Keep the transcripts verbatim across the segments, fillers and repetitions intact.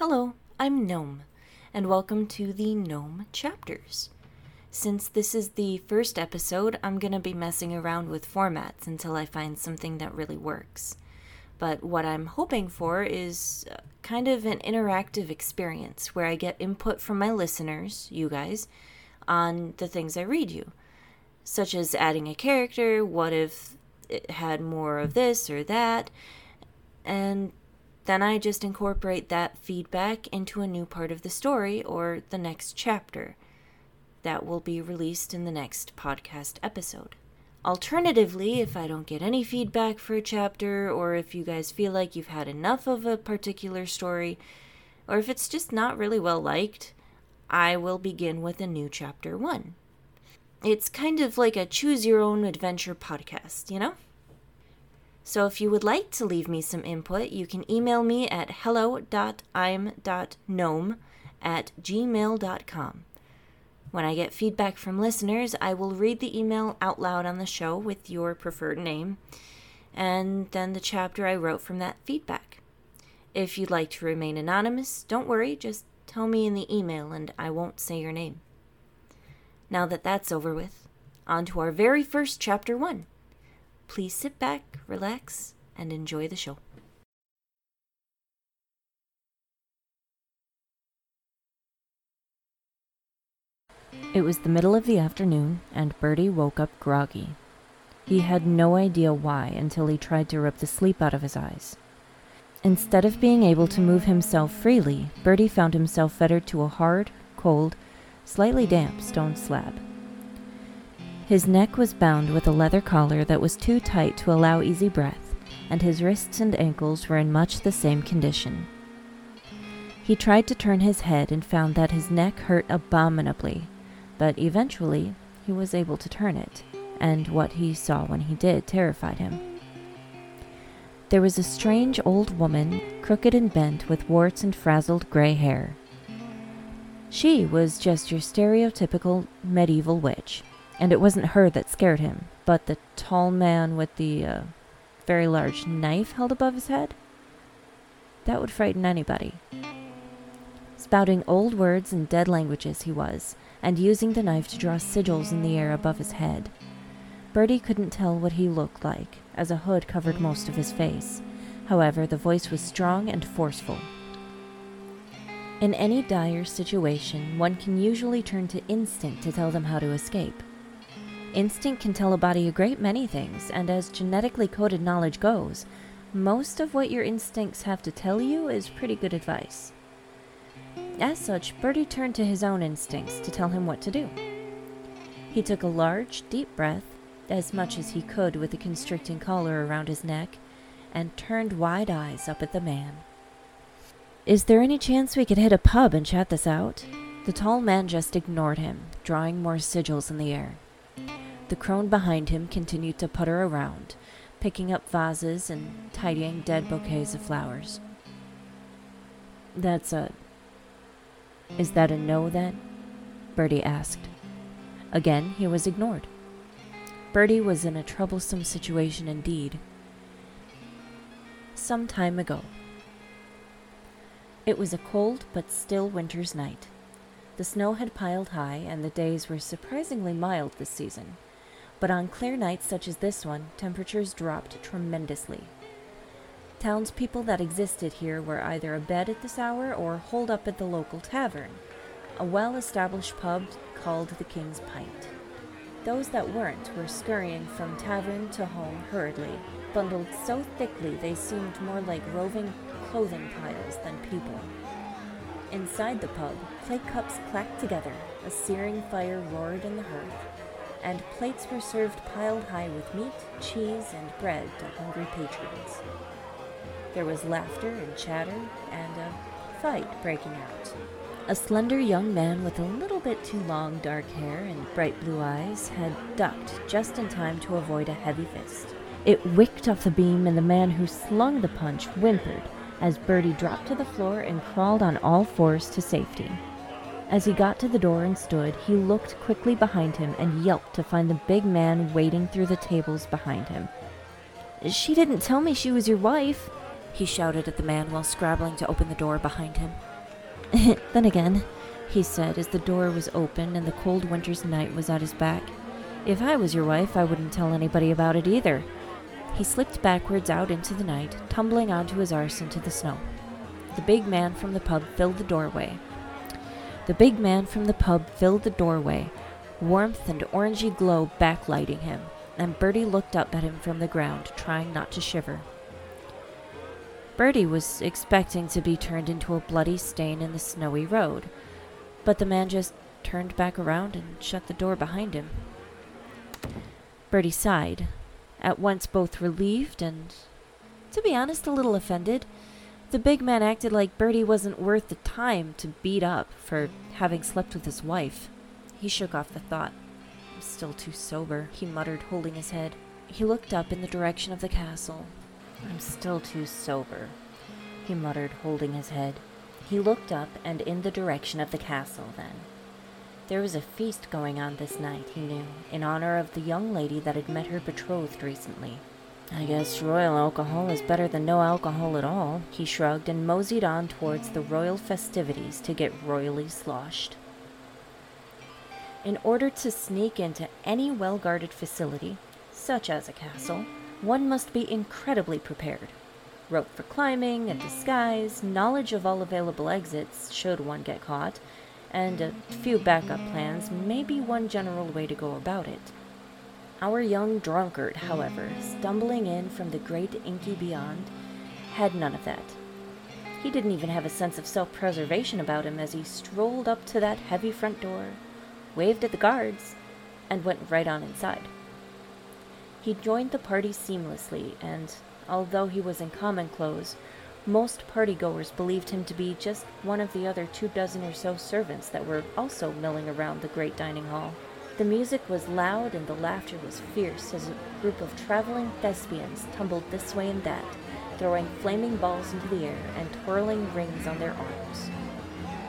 Hello, I'm Gnome, and welcome to the Gnome Chapters. Since this is the first episode, I'm going to be messing around with formats until I find something that really works. But what I'm hoping for is kind of an interactive experience where I get input from my listeners, you guys, on the things I read you, such as adding a character, what if it had more of this or that, and then I just incorporate that feedback into a new part of the story or the next chapter that will be released in the next podcast episode. Alternatively, if I don't get any feedback for a chapter, or if you guys feel like you've had enough of a particular story, or if it's just not really well liked, I will begin with a new chapter one. It's kind of like a choose-your-own-adventure podcast, you know? So if you would like to leave me some input, you can email me at hello dot im dot gnome at gmail dot com. When I get feedback from listeners, I will read the email out loud on the show with your preferred name, and then the chapter I wrote from that feedback. If you'd like to remain anonymous, don't worry, just tell me in the email and I won't say your name. Now that that's over with, on to our very first chapter one. Please sit back, relax, and enjoy the show. It was the middle of the afternoon, and Bertie woke up groggy. He had no idea why until he tried to rip the sleep out of his eyes. Instead of being able to move himself freely, Bertie found himself fettered to a hard, cold, slightly damp stone slab. His neck was bound with a leather collar that was too tight to allow easy breath, and his wrists and ankles were in much the same condition. He tried to turn his head and found that his neck hurt abominably, but eventually he was able to turn it, and what he saw when he did terrified him. There was a strange old woman, crooked and bent with warts and frazzled gray hair. She was just your stereotypical medieval witch, and it wasn't her that scared him, but the tall man with the uh, very large knife held above his head. That would frighten anybody. Spouting old words and dead languages he was, and using the knife to draw sigils in the air above his head. Bertie couldn't tell what he looked like, as a hood covered most of his face. However, the voice was strong and forceful. In any dire situation, one can usually turn to instinct to tell them how to escape. Instinct can tell a body a great many things, and as genetically coded knowledge goes, most of what your instincts have to tell you is pretty good advice. As such, Bertie turned to his own instincts to tell him what to do. He took a large, deep breath, as much as he could with the constricting collar around his neck, and turned wide eyes up at the man. "Is there any chance we could hit a pub and chat this out?" The tall man just ignored him, drawing more sigils in the air. The crone behind him continued to putter around, picking up vases and tidying dead bouquets of flowers. "That's a... Is that a no, then?" Bertie asked. Again, he was ignored. Bertie was in a troublesome situation indeed. Some time ago. It was a cold but still winter's night. The snow had piled high, and the days were surprisingly mild this season. But on clear nights such as this one, temperatures dropped tremendously. Townspeople that existed here were either abed at this hour or holed up at the local tavern, a well-established pub called the King's Pint. Those that weren't were scurrying from tavern to home hurriedly, bundled so thickly they seemed more like roving clothing piles than people. Inside the pub, clay cups clacked together, a searing fire roared in the hearth, and plates were served piled high with meat, cheese, and bread to hungry patrons. There was laughter and chatter, and a fight breaking out. A slender young man with a little bit too long dark hair and bright blue eyes had ducked just in time to avoid a heavy fist. It whicked off the beam, and the man who slung the punch whimpered, as Bertie dropped to the floor and crawled on all fours to safety. As he got to the door and stood, he looked quickly behind him and yelped to find the big man wading through the tables behind him. "She didn't tell me she was your wife," he shouted at the man while scrabbling to open the door behind him. Then again, he said as the door was open and the cold winter's night was at his back, if I was your wife, I wouldn't tell anybody about it either. He slipped backwards out into the night, tumbling onto his arse into the snow. The big man from the pub filled the doorway. The big man from the pub filled the doorway, warmth and orangey glow backlighting him, and Bertie looked up at him from the ground, trying not to shiver. Bertie was expecting to be turned into a bloody stain in the snowy road, but the man just turned back around and shut the door behind him. Bertie sighed, at once both relieved and, to be honest, a little offended. The big man acted like Bertie wasn't worth the time to beat up for having slept with his wife. He shook off the thought. I'm still too sober, he muttered, holding his head. He looked up in the direction of the castle. I'm still too sober, he muttered, holding his head. He looked up and in the direction of the castle then. There was a feast going on this night, he knew, in honor of the young lady that had met her betrothed recently. I guess royal alcohol is better than no alcohol at all, he shrugged and moseyed on towards the royal festivities to get royally sloshed. In order to sneak into any well-guarded facility, such as a castle, one must be incredibly prepared. Rope for climbing, a disguise, knowledge of all available exits should one get caught, and a few backup plans may be one general way to go about it. Our young drunkard, however, stumbling in from the great inky beyond, had none of that. He didn't even have a sense of self-preservation about him as he strolled up to that heavy front door, waved at the guards, and went right on inside. He joined the party seamlessly, and although he was in common clothes, most partygoers believed him to be just one of the other two dozen or so servants that were also milling around the great dining hall. The music was loud and the laughter was fierce as a group of traveling thespians tumbled this way and that, throwing flaming balls into the air and twirling rings on their arms.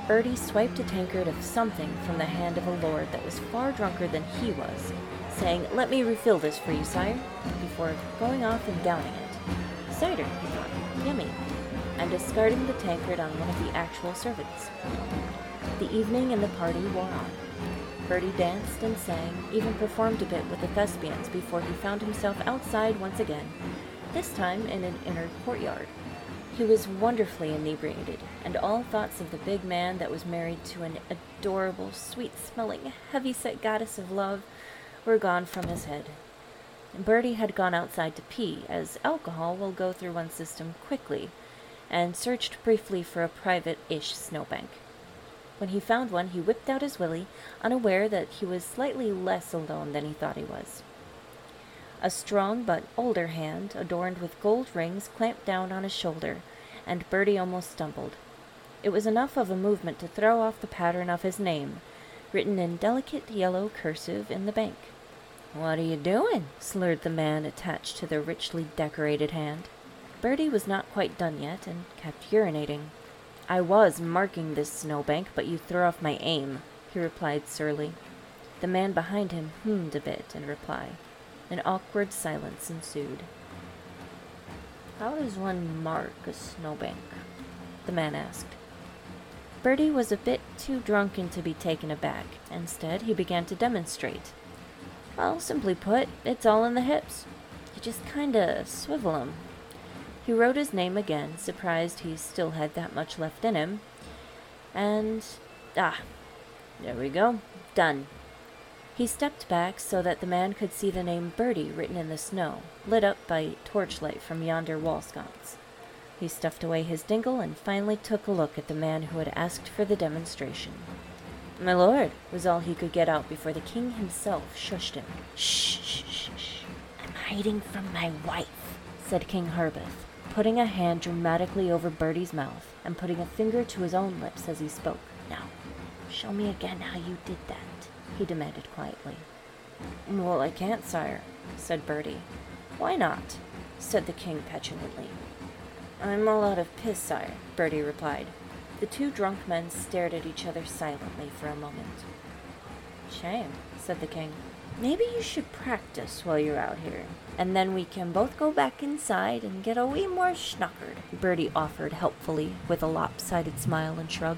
Bertie swiped a tankard of something from the hand of a lord that was far drunker than he was, saying, Let me refill this for you, sire, before going off and downing it. Cider, he thought, yummy, and discarding the tankard on one of the actual servants. The evening and the party wore on. Bertie danced and sang, even performed a bit with the thespians before he found himself outside once again, this time in an inner courtyard. He was wonderfully inebriated, and all thoughts of the big man that was married to an adorable, sweet-smelling, heavy-set goddess of love were gone from his head. Bertie had gone outside to pee, as alcohol will go through one's system quickly, and searched briefly for a private-ish snowbank. When he found one, he whipped out his willy, unaware that he was slightly less alone than he thought he was. A strong but older hand, adorned with gold rings, clamped down on his shoulder, and Bertie almost stumbled. It was enough of a movement to throw off the pattern of his name, written in delicate yellow cursive in the bank. "What are you doing?" slurred the man attached to the richly decorated hand. Bertie was not quite done yet, and kept urinating. I was marking this snowbank, but you threw off my aim, he replied surlily. The man behind him hummed a bit in reply. An awkward silence ensued. How does one mark a snowbank? The man asked. Bertie was a bit too drunken to be taken aback. Instead, he began to demonstrate. Well, simply put, it's all in the hips. You just kinda swivel 'em. He wrote his name again, surprised he still had that much left in him. And, ah, there we go, done. He stepped back so that the man could see the name Bertie written in the snow, lit up by torchlight from yonder wall sconce. He stuffed away his dingle and finally took a look at the man who had asked for the demonstration. My lord, was all he could get out before the king himself shushed him. Shh, shh, shh, shh. I'm hiding from my wife, said King Harbeth, putting a hand dramatically over Bertie's mouth and putting a finger to his own lips as he spoke. Now, show me again how you did that, he demanded quietly. Well, I can't, sire, said Bertie. Why not? Said the king petulantly. I'm all out of piss, sire, Bertie replied. The two drunk men stared at each other silently for a moment. Shame, said the king. Maybe you should practice while you're out here, and then we can both go back inside and get a wee more schnockered," Birdie offered helpfully, with a lopsided smile and shrug.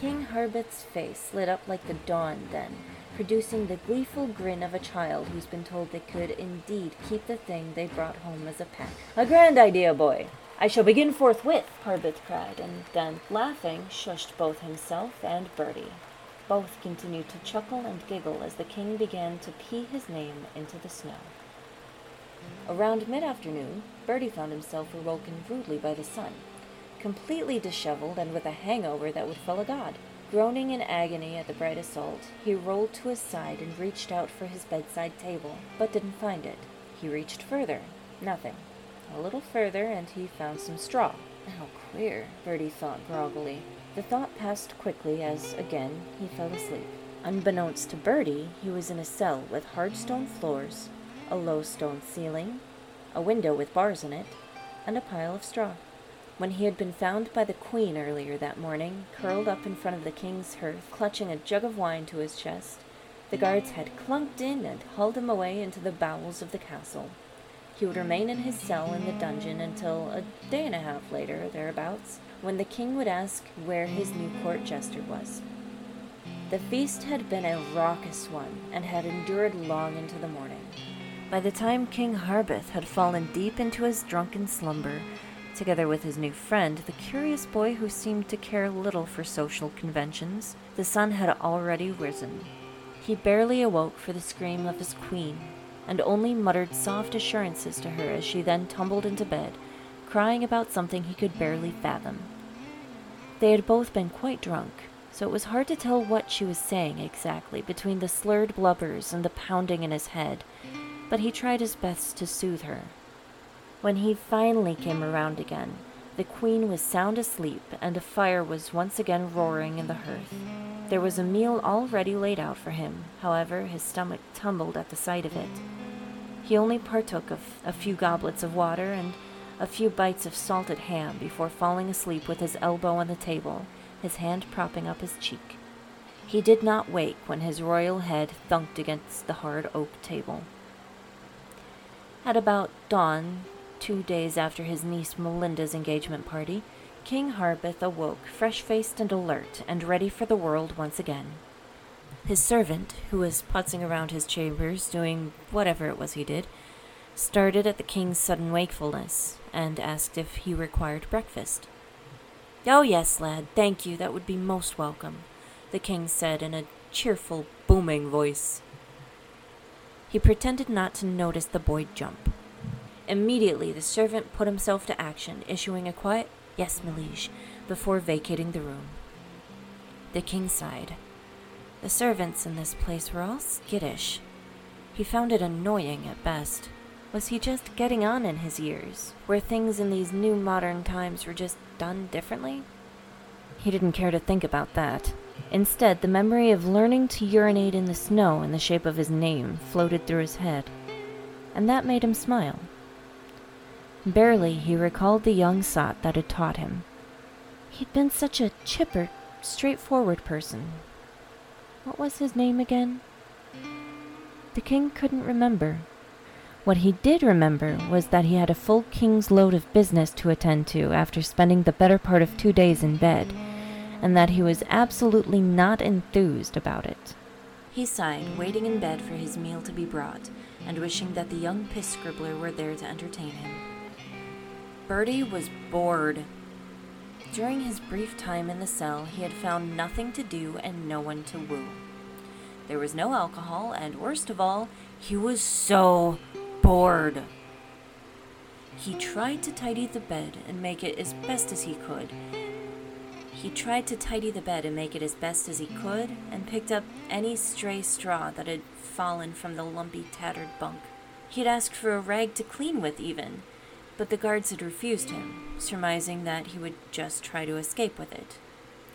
King Harbeth's face lit up like the dawn then, producing the gleeful grin of a child who's been told they could indeed keep the thing they brought home as a pet. "A grand idea, boy! I shall begin forthwith," Harbeth cried, and then, laughing, shushed both himself and Birdie. Both continued to chuckle and giggle as the king began to pee his name into the snow. Around mid-afternoon, Birdie found himself awoken rudely by the sun, completely disheveled and with a hangover that would fell a god. Groaning in agony at the bright assault, he rolled to his side and reached out for his bedside table, but didn't find it. He reached further. Nothing. A little further, and he found some straw. "How queer," Birdie thought groggily. The thought passed quickly as, again, he fell asleep. Unbeknownst to Birdie, he was in a cell with hard stone floors, a low stone ceiling, a window with bars in it, and a pile of straw. When he had been found by the queen earlier that morning, curled up in front of the king's hearth, clutching a jug of wine to his chest, the guards had clunked in and hauled him away into the bowels of the castle. He would remain in his cell in the dungeon until a day and a half later, thereabouts, when the king would ask where his new court jester was. The feast had been a raucous one, and had endured long into the morning. By the time King Harbeth had fallen deep into his drunken slumber, together with his new friend, the curious boy who seemed to care little for social conventions, the sun had already risen. He barely awoke for the scream of his queen, and only muttered soft assurances to her as she then tumbled into bed, crying about something he could barely fathom. They had both been quite drunk, so it was hard to tell what she was saying exactly between the slurred blubbers and the pounding in his head, but he tried his best to soothe her. When he finally came around again, the queen was sound asleep, and a fire was once again roaring in the hearth. There was a meal already laid out for him, however, his stomach tumbled at the sight of it. He only partook of a few goblets of water and a few bites of salted ham before falling asleep with his elbow on the table, his hand propping up his cheek. He did not wake when his royal head thunked against the hard oak table. At about dawn, two days after his niece Melinda's engagement party, King Harbeth awoke, fresh-faced and alert, and ready for the world once again. His servant, who was putzing around his chambers, doing whatever it was he did, started at the king's sudden wakefulness, and asked if he required breakfast. "Oh yes, lad, thank you, that would be most welcome," the king said in a cheerful, booming voice. He pretended not to notice the boy jump. Immediately the servant put himself to action, issuing a quiet, "Yes, my liege," before vacating the room. The king sighed. The servants in this place were all skittish. He found it annoying at best. Was he just getting on in his years, where things in these new modern times were just done differently? He didn't care to think about that. Instead, the memory of learning to urinate in the snow in the shape of his name floated through his head, and that made him smile. Barely, he recalled the young sot that had taught him. He'd been such a chipper, straightforward person. What was his name again? The king couldn't remember. What he did remember was that he had a full king's load of business to attend to after spending the better part of two days in bed, and that he was absolutely not enthused about it. He sighed, waiting in bed for his meal to be brought, and wishing that the young piss-scribbler were there to entertain him. Birdie was bored. During his brief time in the cell, he had found nothing to do and no one to woo. There was no alcohol, and worst of all, he was so bored. He tried to tidy the bed and make it as best as he could. He tried to tidy the bed and make it as best as he could, and picked up any stray straw that had fallen from the lumpy, tattered bunk. He had asked for a rag to clean with, even, but the guards had refused him, surmising that he would just try to escape with it.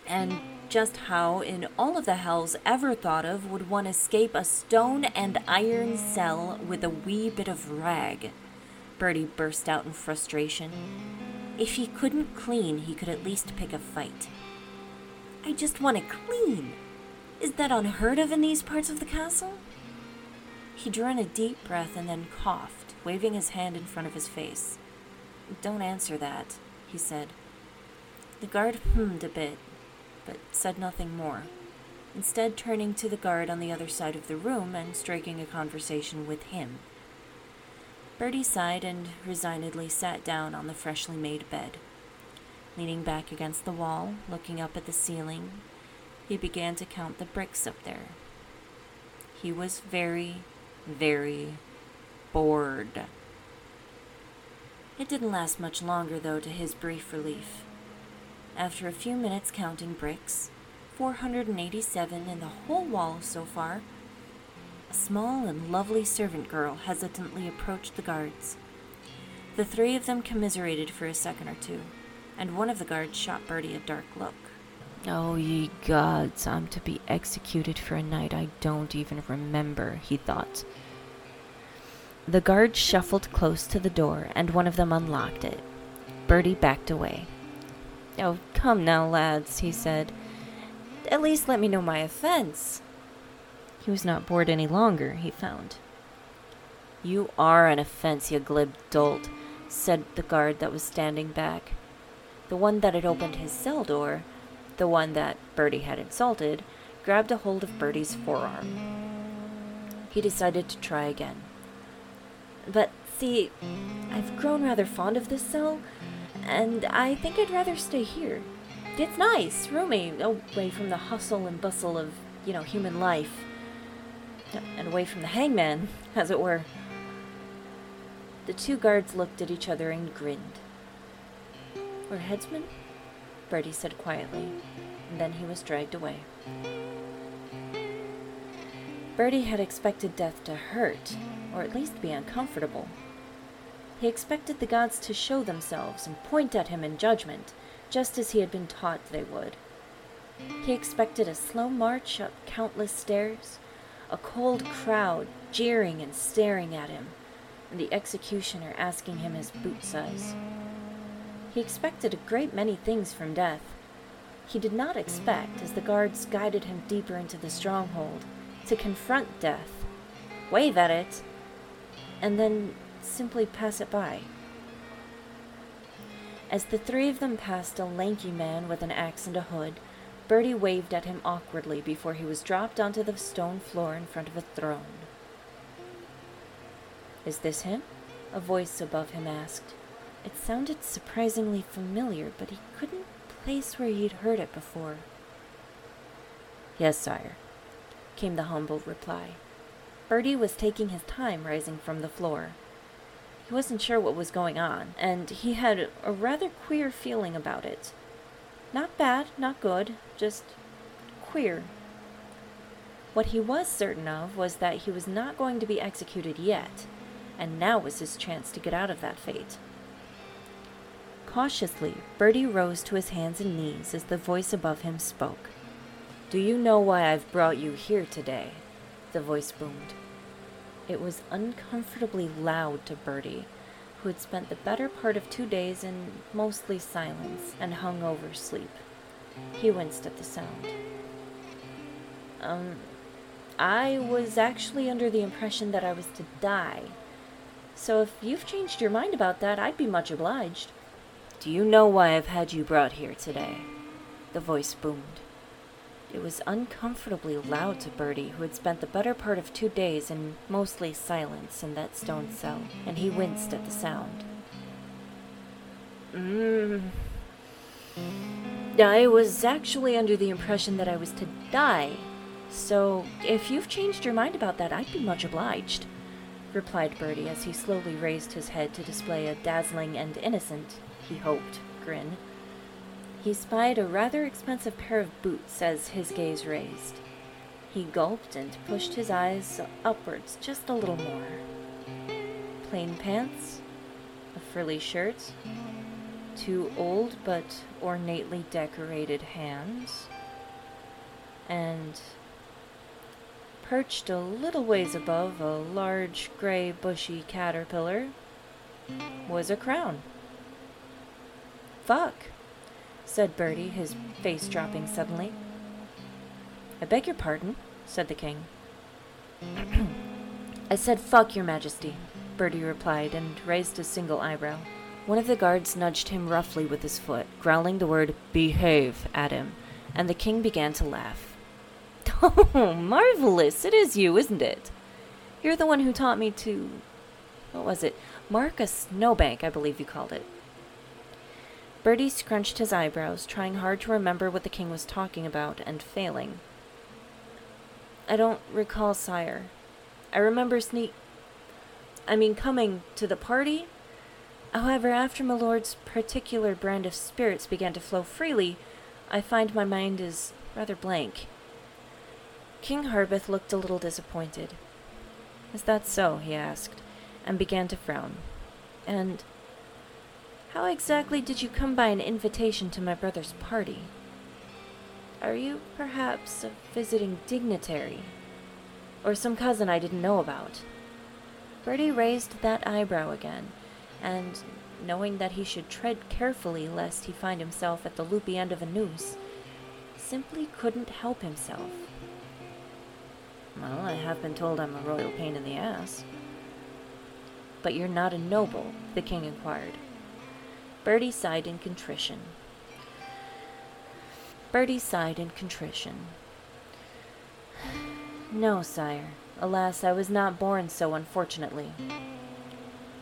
And just how, in all of the hells ever thought of, would one escape a stone and iron cell with a wee bit of rag? Birdie burst out in frustration. If he couldn't clean, he could at least pick a fight. "I just want to clean! Is that unheard of in these parts of the castle?" He drew in a deep breath and then coughed, waving his hand in front of his face. "Don't answer that," he said. The guard hummed a bit, but said nothing more, instead turning to the guard on the other side of the room and striking a conversation with him. Bertie sighed and resignedly sat down on the freshly made bed. Leaning back against the wall, looking up at the ceiling, he began to count the bricks up there. He was very, very bored. It didn't last much longer, though, to his brief relief. After a few minutes counting bricks, four hundred eighty-seven in the whole wall so far, a small and lovely servant girl hesitantly approached the guards. The three of them commiserated for a second or two, and one of the guards shot Bertie a dark look. "Oh, ye gods, I'm to be executed for a night I don't even remember," he thought. The guards shuffled close to the door, and one of them unlocked it. Bertie backed away. "Oh, come now, lads," he said. "At least let me know my offense." He was not bored any longer, he found. "You are an offense, you glib dolt," said the guard that was standing back. The one that had opened his cell door, the one that Bertie had insulted, grabbed a hold of Bertie's forearm. He decided to try again. "But see, I've grown rather fond of this cell, and I think I'd rather stay here. It's nice, roomy, away from the hustle and bustle of, you know, human life. And away from the hangman, as it were." The two guards looked at each other and grinned. "We're headsmen?" Bertie said quietly, and then he was dragged away. Bertie had expected death to hurt, or at least be uncomfortable. He expected the gods to show themselves and point at him in judgment, just as he had been taught they would. He expected a slow march up countless stairs, a cold crowd jeering and staring at him, and the executioner asking him his boot size. He expected a great many things from death. He did not expect, as the guards guided him deeper into the stronghold, to confront death, wave at it, and then simply pass it by. As the three of them passed a lanky man with an axe and a hood, Bertie waved at him awkwardly before he was dropped onto the stone floor in front of a throne. "Is this him?" a voice above him asked. It sounded surprisingly familiar, but he couldn't place where he'd heard it before. "Yes, sire," came the humble reply. Bertie was taking his time rising from the floor. He wasn't sure what was going on, and he had a rather queer feeling about it. Not bad, not good, just queer. What he was certain of was that he was not going to be executed yet, and now was his chance to get out of that fate. Cautiously, Bertie rose to his hands and knees as the voice above him spoke. "Do you know why I've brought you here today?" the voice boomed. It was uncomfortably loud to Bertie, who had spent the better part of two days in mostly silence and hungover sleep. He winced at the sound. Um, I was actually under the impression that I was to die, so if you've changed your mind about that, I'd be much obliged." "Do you know why I've had you brought here today?" the voice boomed. It was uncomfortably loud to Bertie, who had spent the better part of two days in mostly silence in that stone cell, and he winced at the sound. Mm. "I was actually under the impression that I was to die, so if you've changed your mind about that, I'd be much obliged," replied Bertie as he slowly raised his head to display a dazzling and innocent, he hoped, grin. He spied a rather expensive pair of boots as his gaze raised. He gulped and pushed his eyes upwards just a little more. Plain pants, a frilly shirt, two old but ornately decorated hands, and perched a little ways above a large gray bushy caterpillar was a crown. "Fuck," said Bertie, his face dropping suddenly. "I beg your pardon," said the king. I said, "Fuck, Your Majesty," Birdie replied, and raised a single eyebrow. One of the guards nudged him roughly with his foot, growling the word "behave" at him, and the king began to laugh. "Oh, marvelous! It is you, isn't it? You're the one who taught me to... what was it? Mark a snowbank, I believe you called it." Birdie scrunched his eyebrows, trying hard to remember what the king was talking about, and failing. "I don't recall, sire. I remember sneak... I mean, coming to the party. However, after my lord's particular brand of spirits began to flow freely, I find my mind is rather blank." King Harbeth looked a little disappointed. "Is that so?" he asked, and began to frown. "And how exactly did you come by an invitation to my brother's party? Are you perhaps a visiting dignitary, or some cousin I didn't know about?" Birdie raised that eyebrow again, and, knowing that he should tread carefully lest he find himself at the loopy end of a noose, simply couldn't help himself. "Well, I have been told I'm a royal pain in the ass." "But you're not a noble?" the king inquired. Birdie sighed in contrition. Birdie sighed in contrition. "No, sire. Alas, I was not born so, unfortunately."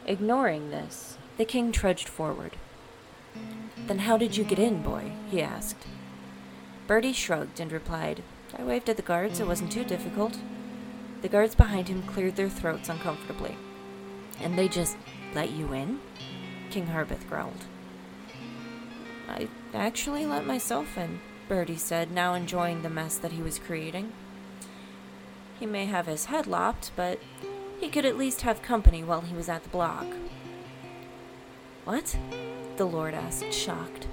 Ignoring this, the king trudged forward. "Then how did you get in, boy?" he asked. Birdie shrugged and replied, "I waved at the guards. It wasn't too difficult." The guards behind him cleared their throats uncomfortably. "And they just let you in?" King Harbeth growled. "I actually let myself in," Birdie said, now enjoying the mess that he was creating. He may have his head lopped, but he could at least have company while he was at the block. "What?" the lord asked, shocked.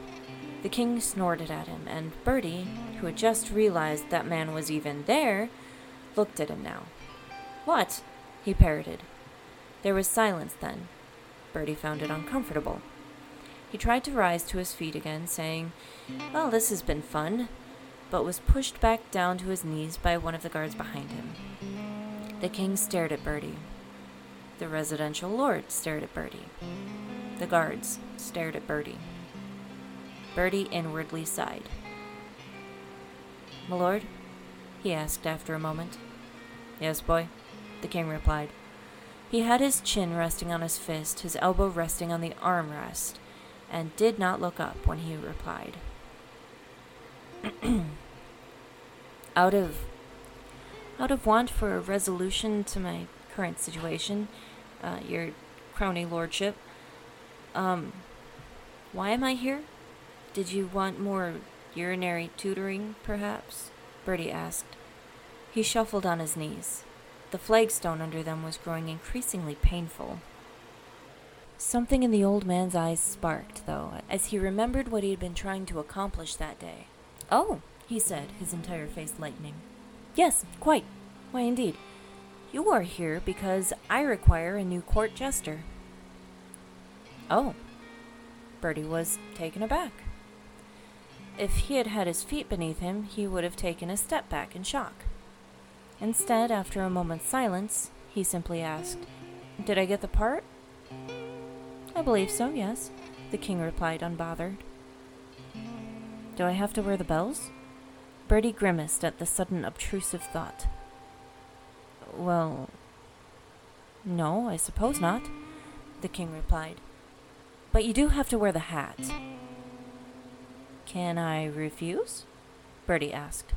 The king snorted at him, and Birdie, who had just realized that man was even there, looked at him now. "What?" he parroted. There was silence then. Birdie found it uncomfortable. He tried to rise to his feet again, saying, "Well, this has been fun," but was pushed back down to his knees by one of the guards behind him. The king stared at Birdie. The residential lord stared at Birdie. The guards stared at Birdie. Birdie inwardly sighed. "My lord?" he asked after a moment. "Yes, boy," the king replied. He had his chin resting on his fist, his elbow resting on the armrest, and did not look up when he replied. Out of... out of want for a resolution to my current situation, uh, your crony lordship, um, why am I here? Did you want more urinary tutoring, perhaps?" Birdie asked. He shuffled on his knees. The flagstone under them was growing increasingly painful. Something in the old man's eyes sparked, though, as he remembered what he had been trying to accomplish that day. "Oh," he said, his entire face lightening. "Yes, quite. Why, indeed. You are here because I require a new court jester." "Oh." Birdie was taken aback. If he had had his feet beneath him, he would have taken a step back in shock. Instead, after a moment's silence, he simply asked, "Did I get the part?" "I believe so, yes," the king replied, unbothered. "Do I have to wear the bells?" Birdie grimaced at the sudden obtrusive thought. "Well, no, I suppose not," the king replied. "But you do have to wear the hat." "Can I refuse?" Birdie asked.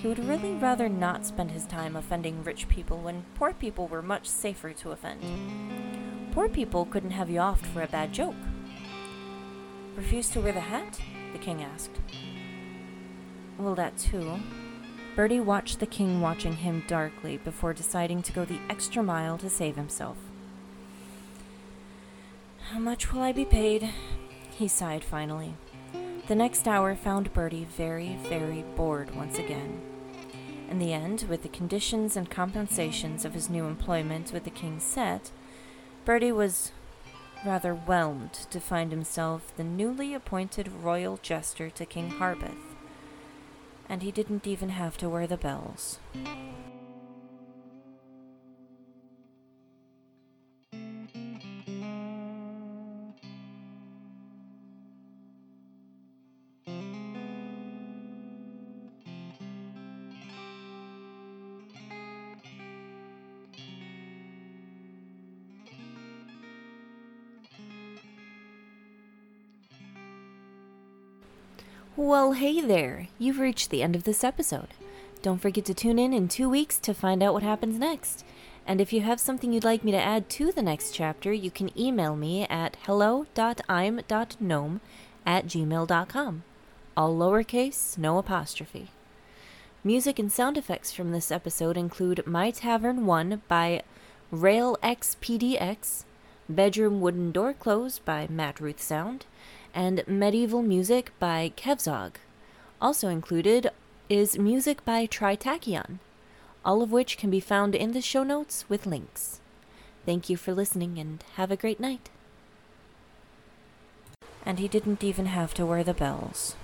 He would really rather not spend his time offending rich people when poor people were much safer to offend. Poor people couldn't have you offed for a bad joke. "Refuse to wear the hat?" the king asked. "Well, that too." Birdie watched the king watching him darkly before deciding to go the extra mile to save himself. "How much will I be paid?" he sighed finally. The next hour found Birdie very, very bored once again. In the end, with the conditions and compensations of his new employment with the king set, Birdie was rather whelmed to find himself the newly appointed royal jester to King Harbeth, and he didn't even have to wear the bells. Well, hey there! You've reached the end of this episode. Don't forget to tune in in two weeks to find out what happens next. And if you have something you'd like me to add to the next chapter, you can email me at hello dot im dot gnome at gmail dot com. All lowercase, no apostrophe. Music and sound effects from this episode include My Tavern one by ralexpdx, Bedroom Wooden Door Close by MattRuthSound, and Medieval Music by Kevzog. Also included is music by Tri-Tachyon, all of which can be found in the show notes with links. Thank you for listening and have a great night. And he didn't even have to wear the bells.